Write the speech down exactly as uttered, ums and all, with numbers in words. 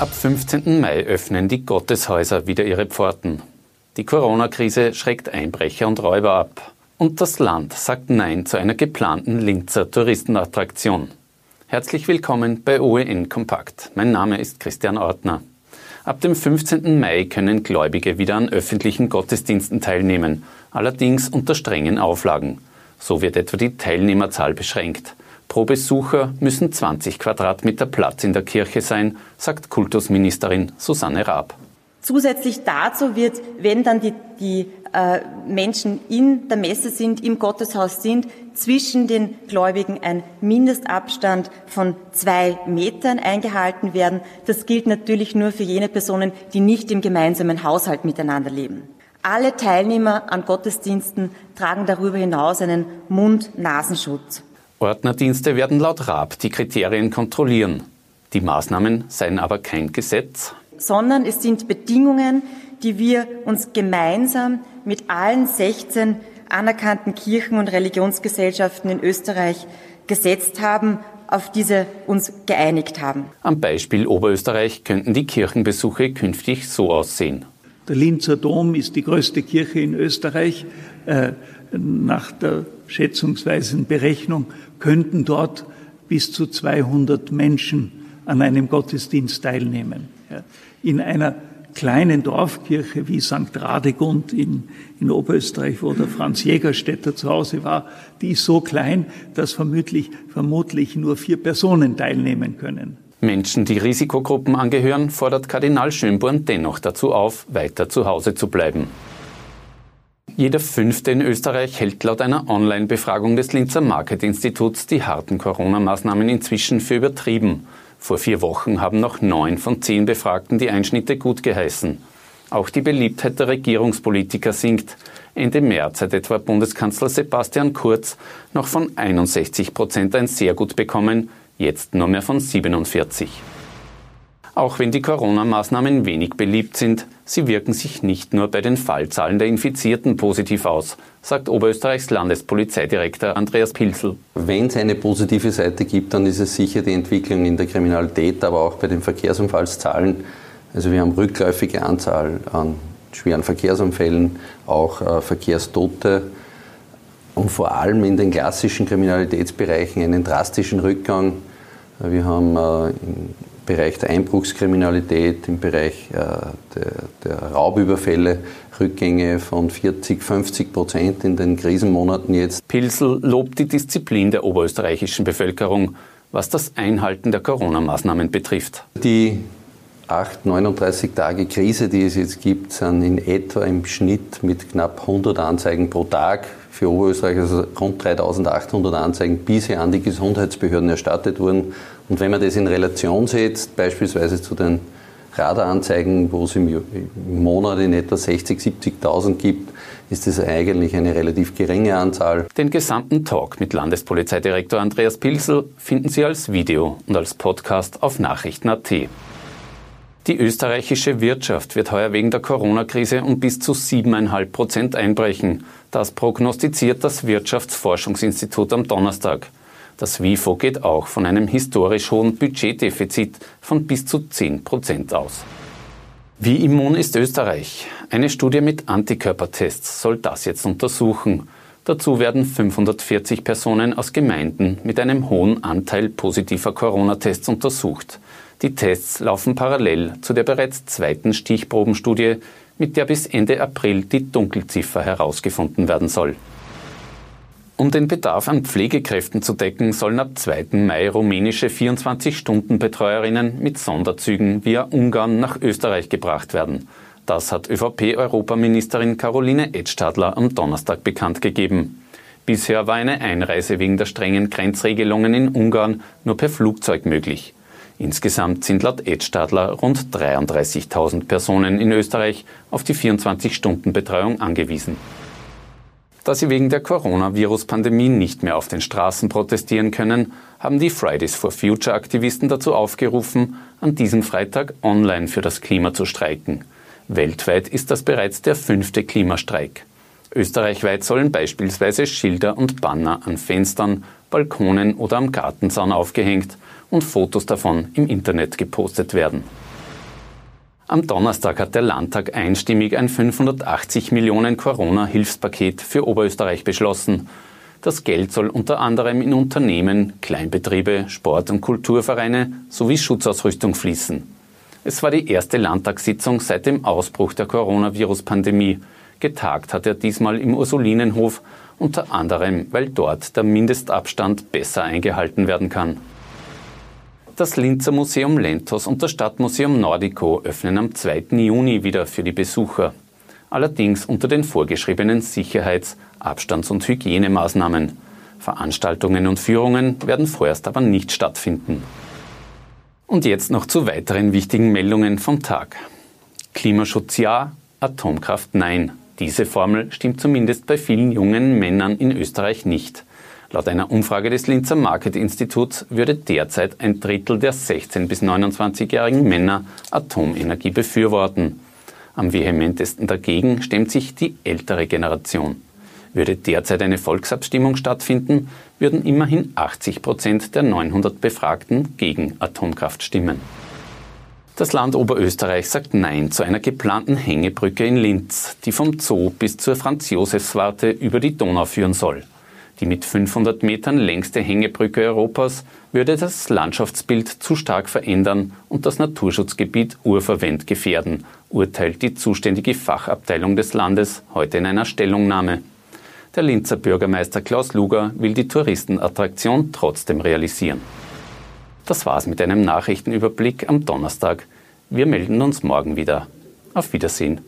Ab fünfzehnten Mai öffnen die Gotteshäuser wieder ihre Pforten. Die Corona-Krise schreckt Einbrecher und Räuber ab. Und das Land sagt Nein zu einer geplanten Linzer Touristenattraktion. Herzlich willkommen bei O E N Kompakt. Mein Name ist Christian Ortner. Ab dem fünfzehnten Mai können Gläubige wieder an öffentlichen Gottesdiensten teilnehmen, allerdings unter strengen Auflagen. So wird etwa die Teilnehmerzahl beschränkt. Pro Besucher müssen zwanzig Quadratmeter Platz in der Kirche sein, sagt Kultusministerin Susanne Raab. Zusätzlich dazu wird, wenn dann die, die äh, Menschen in der Messe sind, im Gotteshaus sind, zwischen den Gläubigen ein Mindestabstand von zwei Metern eingehalten werden. Das gilt natürlich nur für jene Personen, die nicht im gemeinsamen Haushalt miteinander leben. Alle Teilnehmer an Gottesdiensten tragen darüber hinaus einen Mund-Nasenschutz. Ordnerdienste werden laut Raab die Kriterien kontrollieren. Die Maßnahmen seien aber kein Gesetz, sondern es sind Bedingungen, die wir uns gemeinsam mit allen sechzehn anerkannten Kirchen und Religionsgesellschaften in Österreich gesetzt haben, auf diese uns geeinigt haben. Am Beispiel Oberösterreich könnten die Kirchenbesuche künftig so aussehen. Der Linzer Dom ist die größte Kirche in Österreich. Äh, nach der schätzungsweisen Berechnung könnten dort bis zu zweihundert Menschen an einem Gottesdienst teilnehmen. In einer kleinen Dorfkirche wie Sankt Radegund in, in Oberösterreich, wo der Franz Jägerstätter zu Hause war, die ist so klein, dass vermutlich, vermutlich nur vier Personen teilnehmen können. Menschen, die Risikogruppen angehören, fordert Kardinal Schönborn dennoch dazu auf, weiter zu Hause zu bleiben. Jeder Fünfte in Österreich hält laut einer Online-Befragung des Linzer Market-Instituts die harten Corona-Maßnahmen inzwischen für übertrieben. Vor vier Wochen haben noch neun von zehn Befragten die Einschnitte gut geheißen. Auch die Beliebtheit der Regierungspolitiker sinkt. Ende März hat etwa Bundeskanzler Sebastian Kurz noch von einundsechzig Prozent ein sehr gut bekommen, jetzt nur mehr von siebenundvierzig. Auch wenn die Corona-Maßnahmen wenig beliebt sind, sie wirken sich nicht nur bei den Fallzahlen der Infizierten positiv aus, sagt Oberösterreichs Landespolizeidirektor Andreas Pilzl. Wenn es eine positive Seite gibt, dann ist es sicher die Entwicklung in der Kriminalität, aber auch bei den Verkehrsunfallszahlen. Also wir haben rückläufige Anzahl an schweren Verkehrsunfällen, auch Verkehrstote und vor allem in den klassischen Kriminalitätsbereichen einen drastischen Rückgang. Wir haben in im Bereich der Einbruchskriminalität, im Bereich äh, der, der Raubüberfälle Rückgänge von vierzig, fünfzig Prozent in den Krisenmonaten jetzt. Pilzl lobt die Disziplin der oberösterreichischen Bevölkerung, was das Einhalten der Corona-Maßnahmen betrifft. Die acht, neununddreißig Tage Krise, die es jetzt gibt, sind in etwa im Schnitt mit knapp hundert Anzeigen pro Tag für Oberösterreich, also rund dreitausendachthundert Anzeigen bisher an die Gesundheitsbehörden erstattet wurden. Und wenn man das in Relation setzt, beispielsweise zu den Radaranzeigen, wo es im Monat in etwa sechzig, siebzigtausend gibt, ist das eigentlich eine relativ geringe Anzahl. Den gesamten Talk mit Landespolizeidirektor Andreas Pilzl finden Sie als Video und als Podcast auf nachrichten punkt a t. Die österreichische Wirtschaft wird heuer wegen der Corona-Krise um bis zu sieben Komma fünf Prozent einbrechen. Das prognostiziert das Wirtschaftsforschungsinstitut am Donnerstag. Das W I F O geht auch von einem historisch hohen Budgetdefizit von bis zu zehn Prozent aus. Wie immun ist Österreich? Eine Studie mit Antikörpertests soll das jetzt untersuchen. Dazu werden fünfhundertvierzig Personen aus Gemeinden mit einem hohen Anteil positiver Corona-Tests untersucht. Die Tests laufen parallel zu der bereits zweiten Stichprobenstudie, mit der bis Ende April die Dunkelziffer herausgefunden werden soll. Um den Bedarf an Pflegekräften zu decken, sollen ab zweiten Mai rumänische vierundzwanzig-Stunden-Betreuerinnen mit Sonderzügen via Ungarn nach Österreich gebracht werden. Das hat ÖVP-Europaministerin Karoline Edstadler am Donnerstag bekannt gegeben. Bisher war eine Einreise wegen der strengen Grenzregelungen in Ungarn nur per Flugzeug möglich. Insgesamt sind laut Edstadler rund dreiunddreißigtausend Personen in Österreich auf die vierundzwanzig-Stunden-Betreuung angewiesen. Da sie wegen der Coronavirus-Pandemie nicht mehr auf den Straßen protestieren können, haben die Fridays for Future-Aktivisten dazu aufgerufen, an diesem Freitag online für das Klima zu streiken. Weltweit ist das bereits der fünfte Klimastreik. Österreichweit sollen beispielsweise Schilder und Banner an Fenstern, Balkonen oder am Gartenzaun aufgehängt und Fotos davon im Internet gepostet werden. Am Donnerstag hat der Landtag einstimmig ein fünfhundertachtzig Millionen Corona-Hilfspaket für Oberösterreich beschlossen. Das Geld soll unter anderem in Unternehmen, Kleinbetriebe, Sport- und Kulturvereine sowie Schutzausrüstung fließen. Es war die erste Landtagssitzung seit dem Ausbruch der Coronavirus-Pandemie. Getagt hat er diesmal im Ursulinenhof, unter anderem, weil dort der Mindestabstand besser eingehalten werden kann. Das Linzer Museum Lentos und das Stadtmuseum Nordico öffnen am zweiten Juni wieder für die Besucher. Allerdings unter den vorgeschriebenen Sicherheits-, Abstands- und Hygienemaßnahmen. Veranstaltungen und Führungen werden vorerst aber nicht stattfinden. Und jetzt noch zu weiteren wichtigen Meldungen vom Tag. Klimaschutz ja, Atomkraft nein. Diese Formel stimmt zumindest bei vielen jungen Männern in Österreich nicht. Laut einer Umfrage des Linzer Market-Instituts würde derzeit ein Drittel der sechzehn- bis neunundzwanzigjährigen Männer Atomenergie befürworten. Am vehementesten dagegen stemmt sich die ältere Generation. Würde derzeit eine Volksabstimmung stattfinden, würden immerhin achtzig Prozent der neunhundert Befragten gegen Atomkraft stimmen. Das Land Oberösterreich sagt Nein zu einer geplanten Hängebrücke in Linz, die vom Zoo bis zur Franz-Josefs-Warte über die Donau führen soll. Die mit fünfhundert Metern längste Hängebrücke Europas würde das Landschaftsbild zu stark verändern und das Naturschutzgebiet Urfahrwänd gefährden, urteilt die zuständige Fachabteilung des Landes heute in einer Stellungnahme. Der Linzer Bürgermeister Klaus Luger will die Touristenattraktion trotzdem realisieren. Das war's mit einem Nachrichtenüberblick am Donnerstag. Wir melden uns morgen wieder. Auf Wiedersehen.